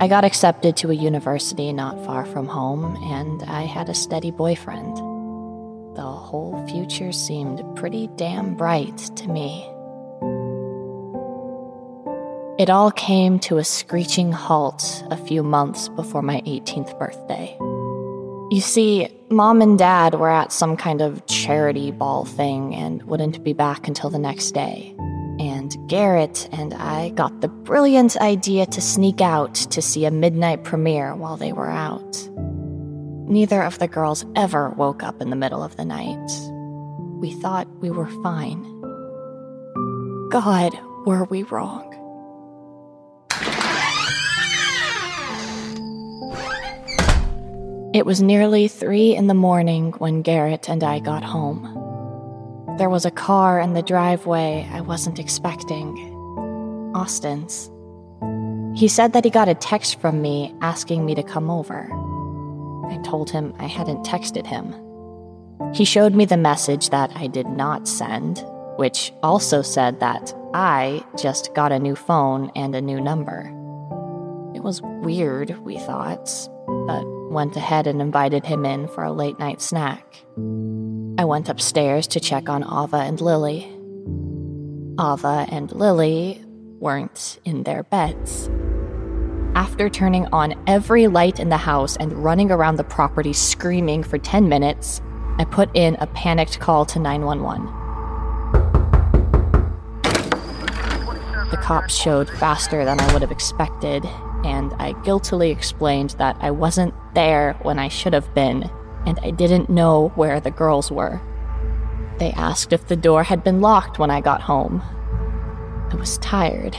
I got accepted to a university not far from home, and I had a steady boyfriend. The whole future seemed pretty damn bright to me. It all came to a screeching halt a few months before my 18th birthday. You see, Mom and Dad were at some kind of charity ball thing and wouldn't be back until the next day. And Garrett and I got the brilliant idea to sneak out to see a midnight premiere while they were out. Neither of the girls ever woke up in the middle of the night. We thought we were fine. God, were we wrong. It was nearly 3 a.m. when Garrett and I got home. There was a car in the driveway I wasn't expecting. Austin's. He said that he got a text from me asking me to come over. I told him I hadn't texted him. He showed me the message that I did not send, which also said that I just got a new phone and a new number. It was weird, we thought, but went ahead and invited him in for a late-night snack. I went upstairs to check on Ava and Lily. Ava and Lily weren't in their beds. After turning on every light in the house and running around the property screaming for 10 minutes, I put in a panicked call to 911. The cops showed faster than I would have expected, and I guiltily explained that I wasn't there when I should have been, and I didn't know where the girls were. They asked if the door had been locked when I got home. I was tired.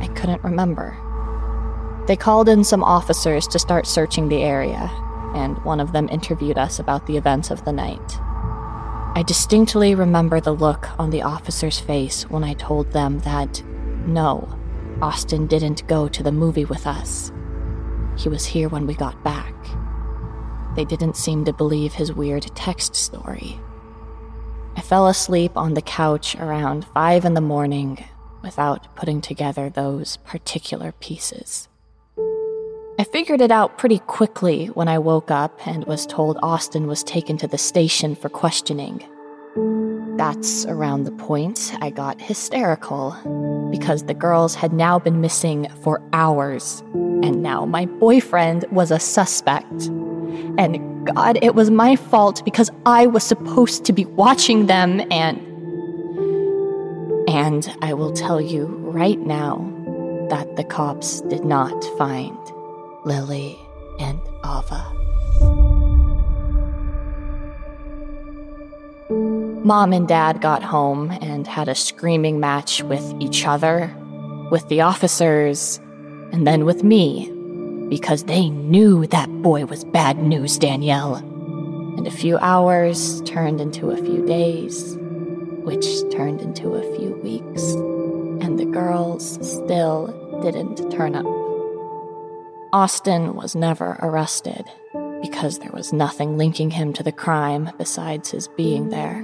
I couldn't remember. They called in some officers to start searching the area, and one of them interviewed us about the events of the night. I distinctly remember the look on the officer's face when I told them that, no, Austin didn't go to the movie with us. He was here when we got back. They didn't seem to believe his weird text story. I fell asleep on the couch around 5 a.m. without putting together those particular pieces. I figured it out pretty quickly when I woke up and was told Austin was taken to the station for questioning. That's around the point I got hysterical, because the girls had now been missing for hours, and now my boyfriend was a suspect. And God, it was my fault because I was supposed to be watching them, and I will tell you right now that the cops did not find Lily and Ava. Mom and Dad got home and had a screaming match with each other, with the officers, and then with me. Because they knew that boy was bad news, Danielle. And a few hours turned into a few days, which turned into a few weeks, and the girls still didn't turn up. Austin was never arrested, because there was nothing linking him to the crime besides his being there.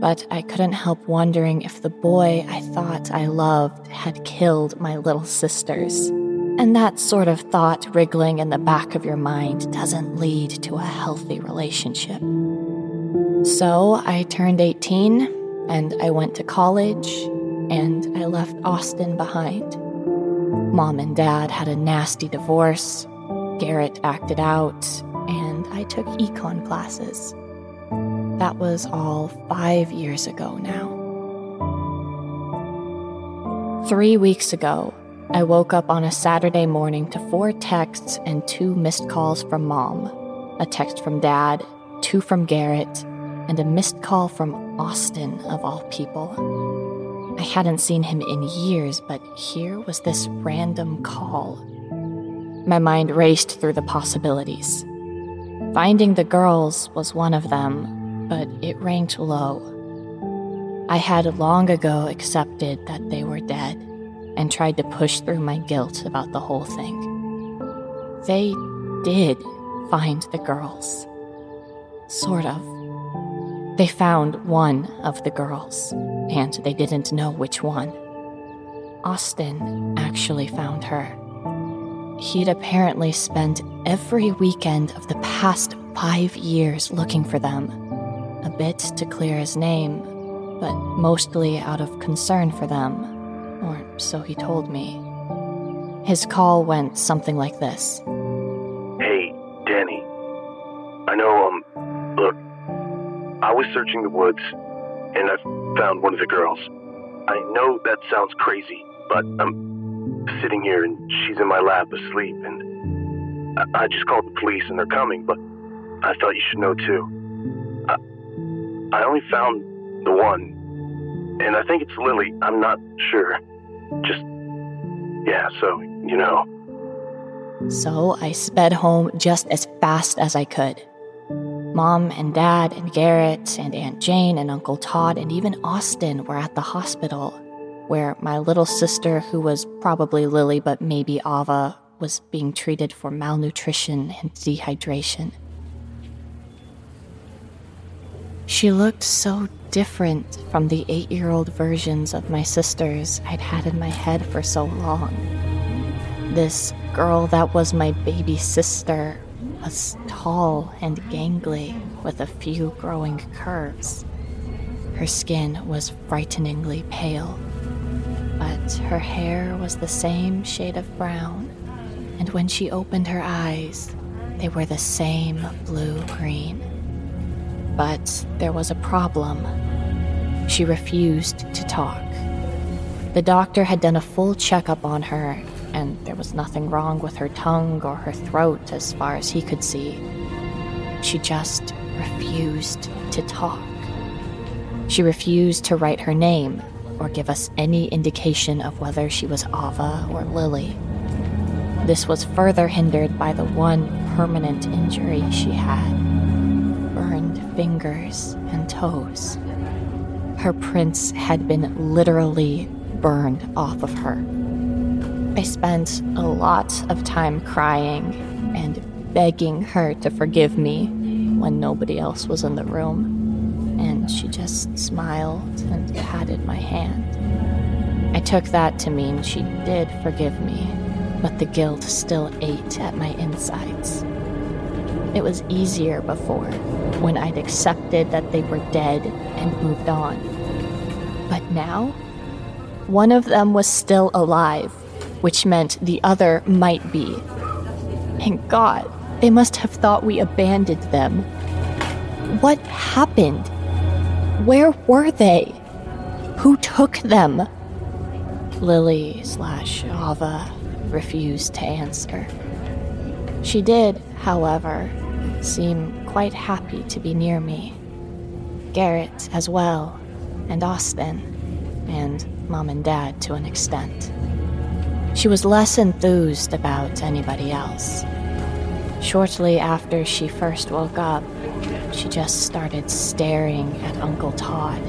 But I couldn't help wondering if the boy I thought I loved had killed my little sisters. And that sort of thought wriggling in the back of your mind doesn't lead to a healthy relationship. So I turned 18, and I went to college, and I left Austin behind. Mom and Dad had a nasty divorce, Garrett acted out, and I took econ classes. That was all 5 years ago now. 3 weeks ago, I woke up on a Saturday morning to 4 texts and 2 missed calls from Mom, a text from Dad, 2 from Garrett, and a missed call from Austin, of all people. I hadn't seen him in years, but here was this random call. My mind raced through the possibilities. Finding the girls was one of them, but it ranked low. I had long ago accepted that they were dead, and tried to push through my guilt about the whole thing. They did find the girls. Sort of. They found one of the girls, and they didn't know which one. Austin actually found her. He'd apparently spent every weekend of the past 5 years looking for them, a bit to clear his name, but mostly out of concern for them, or so he told me. His call went something like this. Hey, Danny. I know, look, I was searching the woods, and I found one of the girls. I know that sounds crazy, but I'm sitting here, and she's in my lap asleep, and I just called the police, and they're coming, but I thought you should know, too. I only found the one, and I think it's Lily. I'm not sure. Just, yeah, so, you know. So I sped home just as fast as I could. Mom and Dad and Garrett and Aunt Jane and Uncle Todd and even Austin were at the hospital, where my little sister, who was probably Lily but maybe Ava, was being treated for malnutrition and dehydration. She looked so different from the 8-year-old versions of my sisters I'd had in my head for so long. This girl that was my baby sister was tall and gangly, with a few growing curves. Her skin was frighteningly pale, but her hair was the same shade of brown, and when she opened her eyes, they were the same blue-green. But there was a problem. She refused to talk. The doctor had done a full checkup on her, and there was nothing wrong with her tongue or her throat as far as he could see. She just refused to talk. She refused to write her name or give us any indication of whether she was Ava or Lily. This was further hindered by the one permanent injury she had. Burned fingers and toes. Her prints had been literally burned off of her. I spent a lot of time crying and begging her to forgive me when nobody else was in the room, and she just smiled and patted my hand. I took that to mean she did forgive me, but the guilt still ate at my insides. It was easier before, when I'd accepted that they were dead and moved on. But now, one of them was still alive, which meant the other might be. Thank God, they must have thought we abandoned them. What happened? Where were they? Who took them? Lily/Ava refused to answer. She did, however, seem quite happy to be near me. Garrett as well, and Austin, and Mom and Dad to an extent. She was less enthused about anybody else. Shortly after she first woke up, she just started staring at Uncle Todd,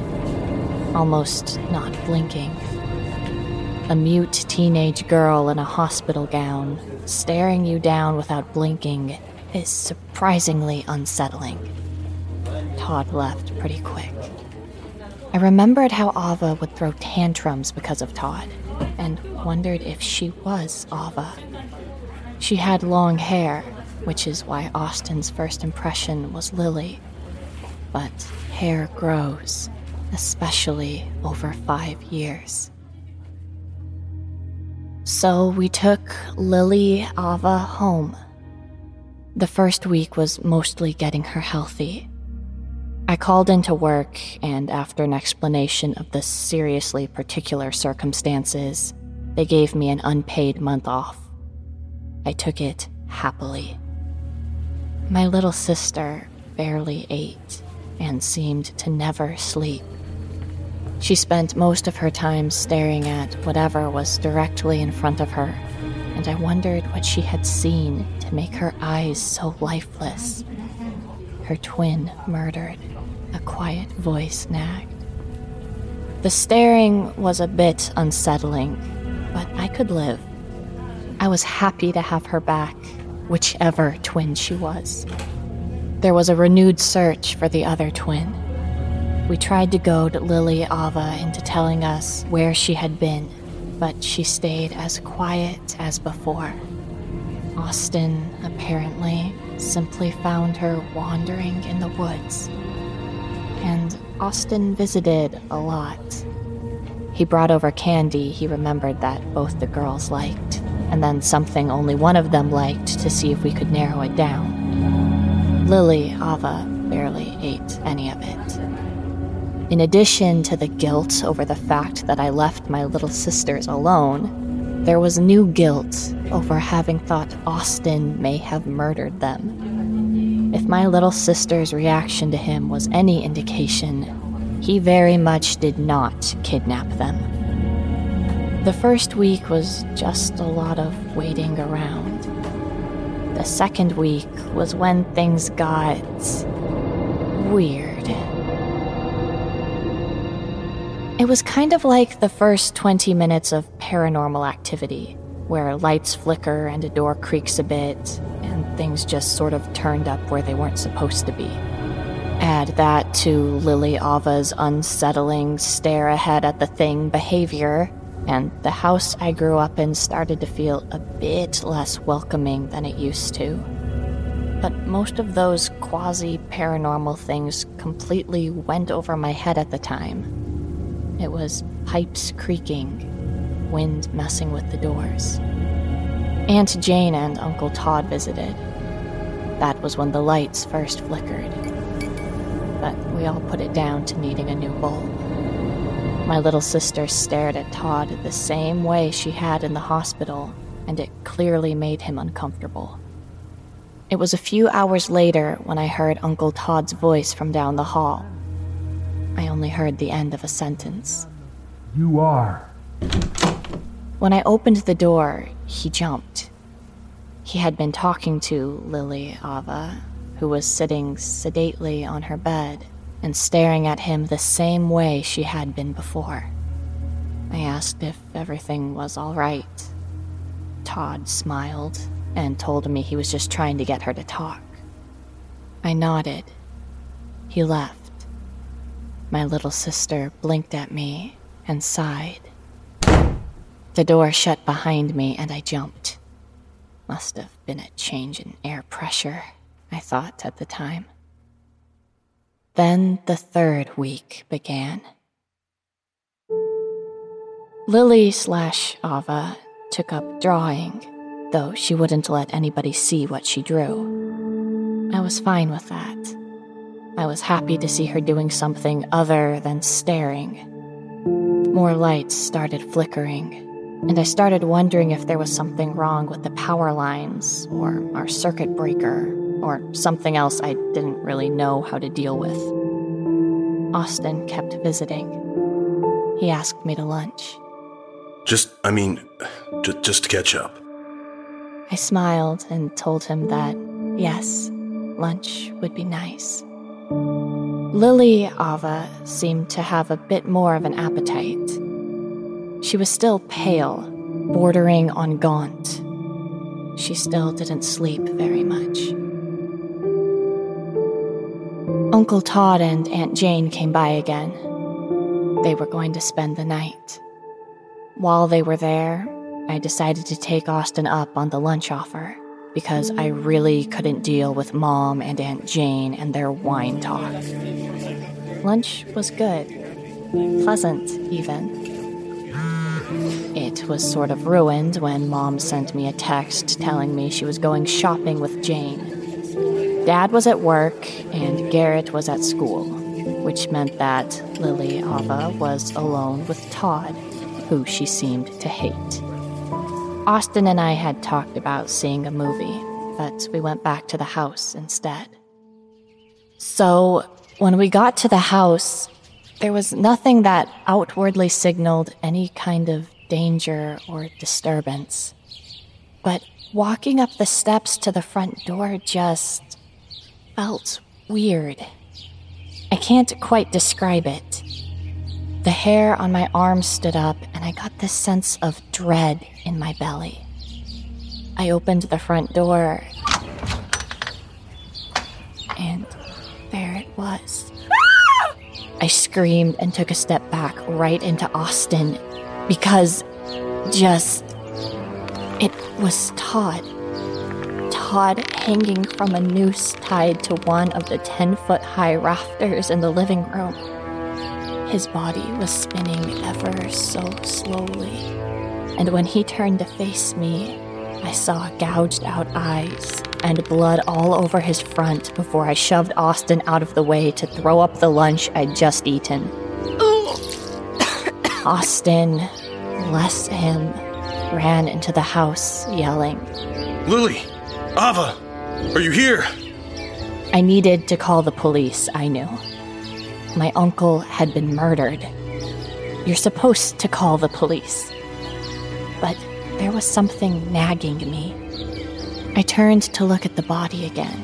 almost not blinking. A mute teenage girl in a hospital gown, staring you down without blinking, is surprisingly unsettling. Todd left pretty quick. I remembered how Ava would throw tantrums because of Todd, and wondered if she was Ava. She had long hair, which is why Austin's first impression was Lily. But hair grows, especially over 5 years. So we took Lily Ava home. The first week was mostly getting her healthy. I called into work, and after an explanation of the seriously particular circumstances, they gave me an unpaid month off. I took it happily. My little sister barely ate and seemed to never sleep. She spent most of her time staring at whatever was directly in front of her, and I wondered what she had seen to make her eyes so lifeless. Her twin murdered, a quiet voice nagged. The staring was a bit unsettling, but I could live. I was happy to have her back, whichever twin she was. There was a renewed search for the other twin, We tried to goad Lily Ava into telling us where she had been, but she stayed as quiet as before. Austin, apparently, simply found her wandering in the woods. And Austin visited a lot. He brought over candy he remembered that both the girls liked, and then something only one of them liked to see if we could narrow it down. Lily Ava barely ate any of it. In addition to the guilt over the fact that I left my little sisters alone, there was new guilt over having thought Austin may have murdered them. If my little sister's reaction to him was any indication, he very much did not kidnap them. The first week was just a lot of waiting around. The second week was when things got weird. It was kind of like the first 20 minutes of Paranormal Activity, where lights flicker and a door creaks a bit, and things just sort of turned up where they weren't supposed to be. Add that to Lily Ava's unsettling stare ahead at the thing behavior, and the house I grew up in started to feel a bit less welcoming than it used to. But most of those quasi-paranormal things completely went over my head at the time. It was pipes creaking, wind messing with the doors. Aunt Jane and Uncle Todd visited. That was when the lights first flickered. But we all put it down to needing a new bulb. My little sister stared at Todd the same way she had in the hospital, and it clearly made him uncomfortable. It was a few hours later when I heard Uncle Todd's voice from down the hall. I only heard the end of a sentence. You are. When I opened the door, he jumped. He had been talking to Lily Ava, who was sitting sedately on her bed and staring at him the same way she had been before. I asked if everything was all right. Todd smiled and told me he was just trying to get her to talk. I nodded. He left. My little sister blinked at me and sighed. The door shut behind me and I jumped. Must have been a change in air pressure, I thought at the time. Then the third week began. Lily/Ava took up drawing, though she wouldn't let anybody see what she drew. I was fine with that. I was happy to see her doing something other than staring. More lights started flickering, and I started wondering if there was something wrong with the power lines, or our circuit breaker, or something else I didn't really know how to deal with. Austin kept visiting. He asked me to lunch. Just catch up. I smiled and told him that, yes, lunch would be nice. Lily Ava seemed to have a bit more of an appetite. She was still pale, bordering on gaunt. She still didn't sleep very much. Uncle Todd and Aunt Jane came by again. They were going to spend the night. While they were there, I decided to take Austin up on the lunch offer, because I really couldn't deal with Mom and Aunt Jane and their wine talk. Lunch was good. Pleasant, even. It was sort of ruined when Mom sent me a text telling me she was going shopping with Jane. Dad was at work and Garrett was at school, which meant that Lily Ava was alone with Todd, who she seemed to hate. Austin and I had talked about seeing a movie, but we went back to the house instead. So, when we got to the house, there was nothing that outwardly signaled any kind of danger or disturbance. But walking up the steps to the front door just felt weird. I can't quite describe it. The hair on my arm stood up, and I got this sense of dread in my belly. I opened the front door, and there it was. I screamed and took a step back right into Austin because it was Thad. Thad hanging from a noose tied to one of the 10-foot-high rafters in the living room. His body was spinning ever so slowly, and when he turned to face me, I saw gouged-out eyes and blood all over his front before I shoved Austin out of the way to throw up the lunch I'd just eaten. Austin, bless him, ran into the house yelling, "Lily! Ava! Are you here?" I needed to call the police, I knew. My uncle had been murdered. You're supposed to call the police. But there was something nagging me. I turned to look at the body again.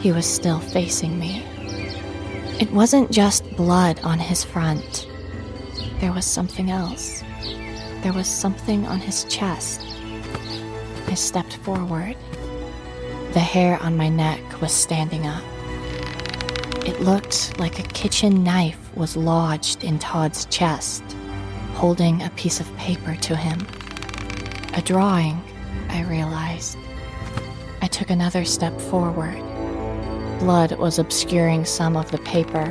He was still facing me. It wasn't just blood on his front. There was something else. There was something on his chest. I stepped forward. The hair on my neck was standing up. It looked like a kitchen knife was lodged in Thad's chest, holding a piece of paper to him. A drawing, I realized. I took another step forward. Blood was obscuring some of the paper,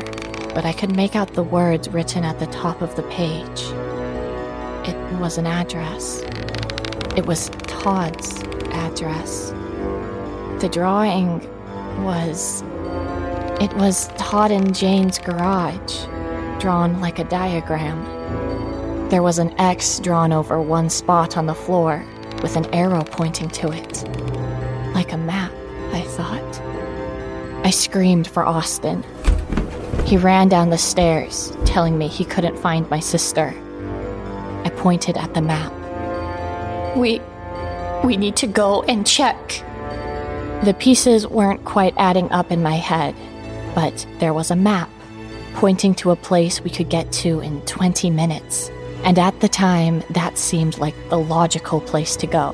but I could make out the words written at the top of the page. It was an address. It was Thad's address. The drawing was... It was Thad and Jane's garage, drawn like a diagram. There was an X drawn over one spot on the floor, with an arrow pointing to it. Like a map, I thought. I screamed for Austin. He ran down the stairs, telling me he couldn't find my sister. I pointed at the map. We need to go and check. The pieces weren't quite adding up in my head, but there was a map, pointing to a place we could get to in 20 minutes. And at the time, that seemed like the logical place to go.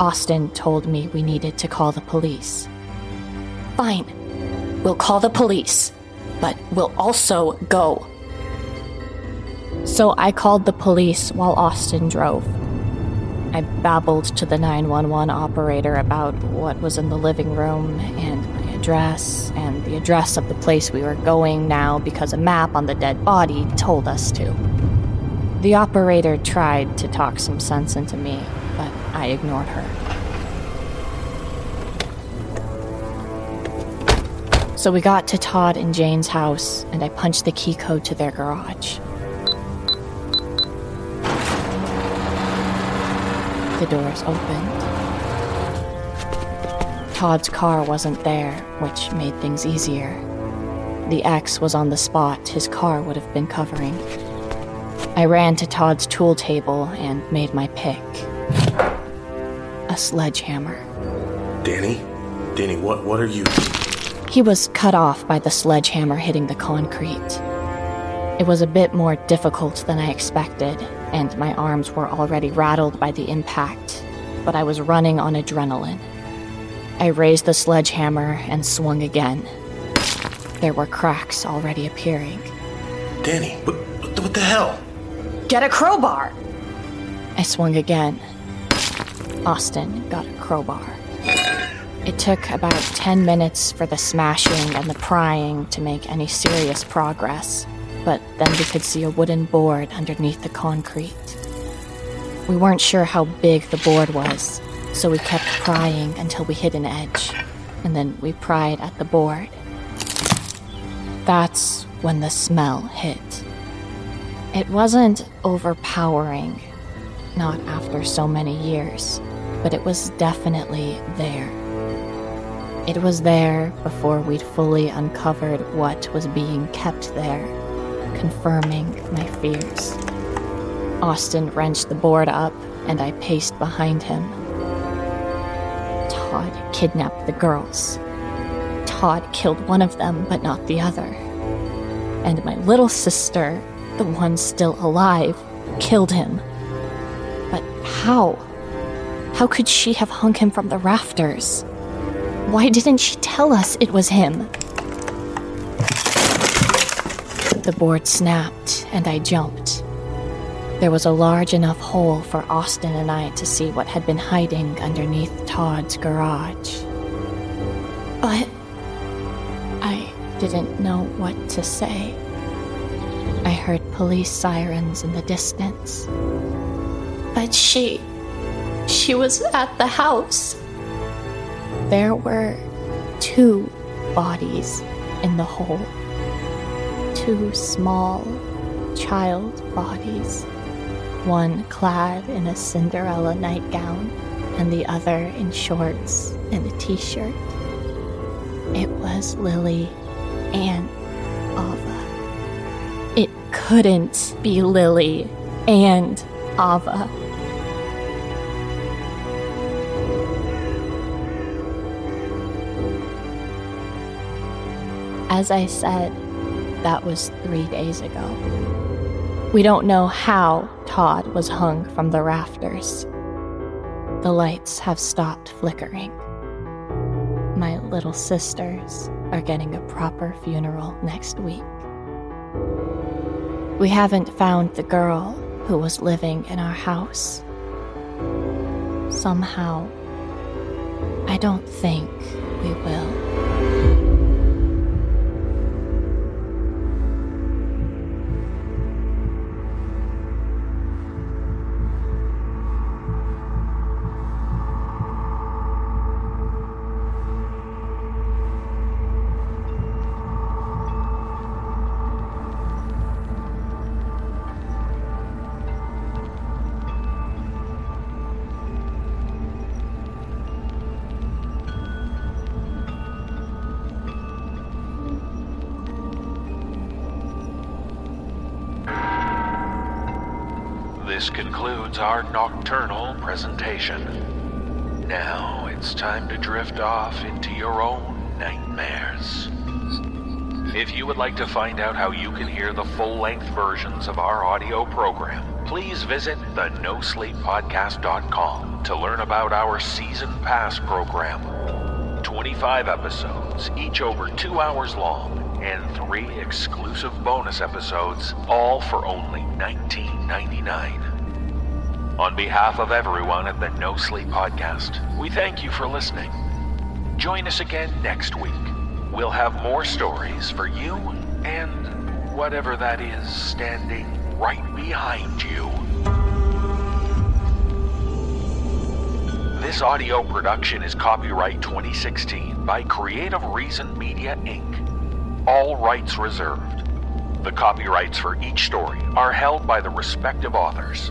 Austin told me we needed to call the police. Fine, we'll call the police, but we'll also go. So I called the police while Austin drove. I babbled to the 911 operator about what was in the living room and my address and the address of the place we were going now because a map on the dead body told us to. The operator tried to talk some sense into me, but I ignored her. So we got to Thad and Jane's house, and I punched the key code to their garage. The doors opened. Thad's car wasn't there, which made things easier. The X was on the spot his car would have been covering. I ran to Thad's tool table and made my pick. A sledgehammer. "Danny? Danny, what are you..." He was cut off by the sledgehammer hitting the concrete. It was a bit more difficult than I expected, and my arms were already rattled by the impact, but I was running on adrenaline. I raised the sledgehammer and swung again. There were cracks already appearing. "Danny, what the hell?" "Get a crowbar!" I swung again. Austin got a crowbar. It took about 10 minutes for the smashing and the prying to make any serious progress, but then we could see a wooden board underneath the concrete. We weren't sure how big the board was, so we kept prying until we hit an edge, and then we pried at the board. That's when the smell hit. It wasn't overpowering, not after so many years, but it was definitely there. It was there before we'd fully uncovered what was being kept there, confirming my fears. Austin wrenched the board up, and I paced behind him. Thad kidnapped the girls. Thad killed one of them, but not the other. And my little sister... the one still alive, killed him. But how? How could she have hung him from the rafters? Why didn't she tell us it was him? The board snapped, and I jumped. There was a large enough hole for Austin and I to see what had been hiding underneath Todd's garage. But I didn't know what to say. I heard police sirens in the distance. But she was at the house. There were 2 bodies in the hole. 2 small child bodies, one clad in a Cinderella nightgown and the other in shorts and a t-shirt. It was Lily and Ava. It couldn't be Lily and Ava. As I said, that was 3 days ago. We don't know how Todd was hung from the rafters. The lights have stopped flickering. My little sisters are getting a proper funeral next week. We haven't found the girl who was living in our house. Somehow, I don't think we will. This concludes our nocturnal presentation. Now it's time to drift off into your own nightmares. If you would like to find out how you can hear the full-length versions of our audio program, please visit the nosleeppodcast.com to learn about our Season Pass program. 25 episodes, each over 2 hours long, and 3 exclusive bonus episodes, all for only $19.99. On behalf of everyone at the No Sleep Podcast, we thank you for listening. Join us again next week. We'll have more stories for you and whatever that is standing right behind you. This audio production is copyright 2016 by Creative Reason Media Inc. All rights reserved. The copyrights for each story are held by the respective authors.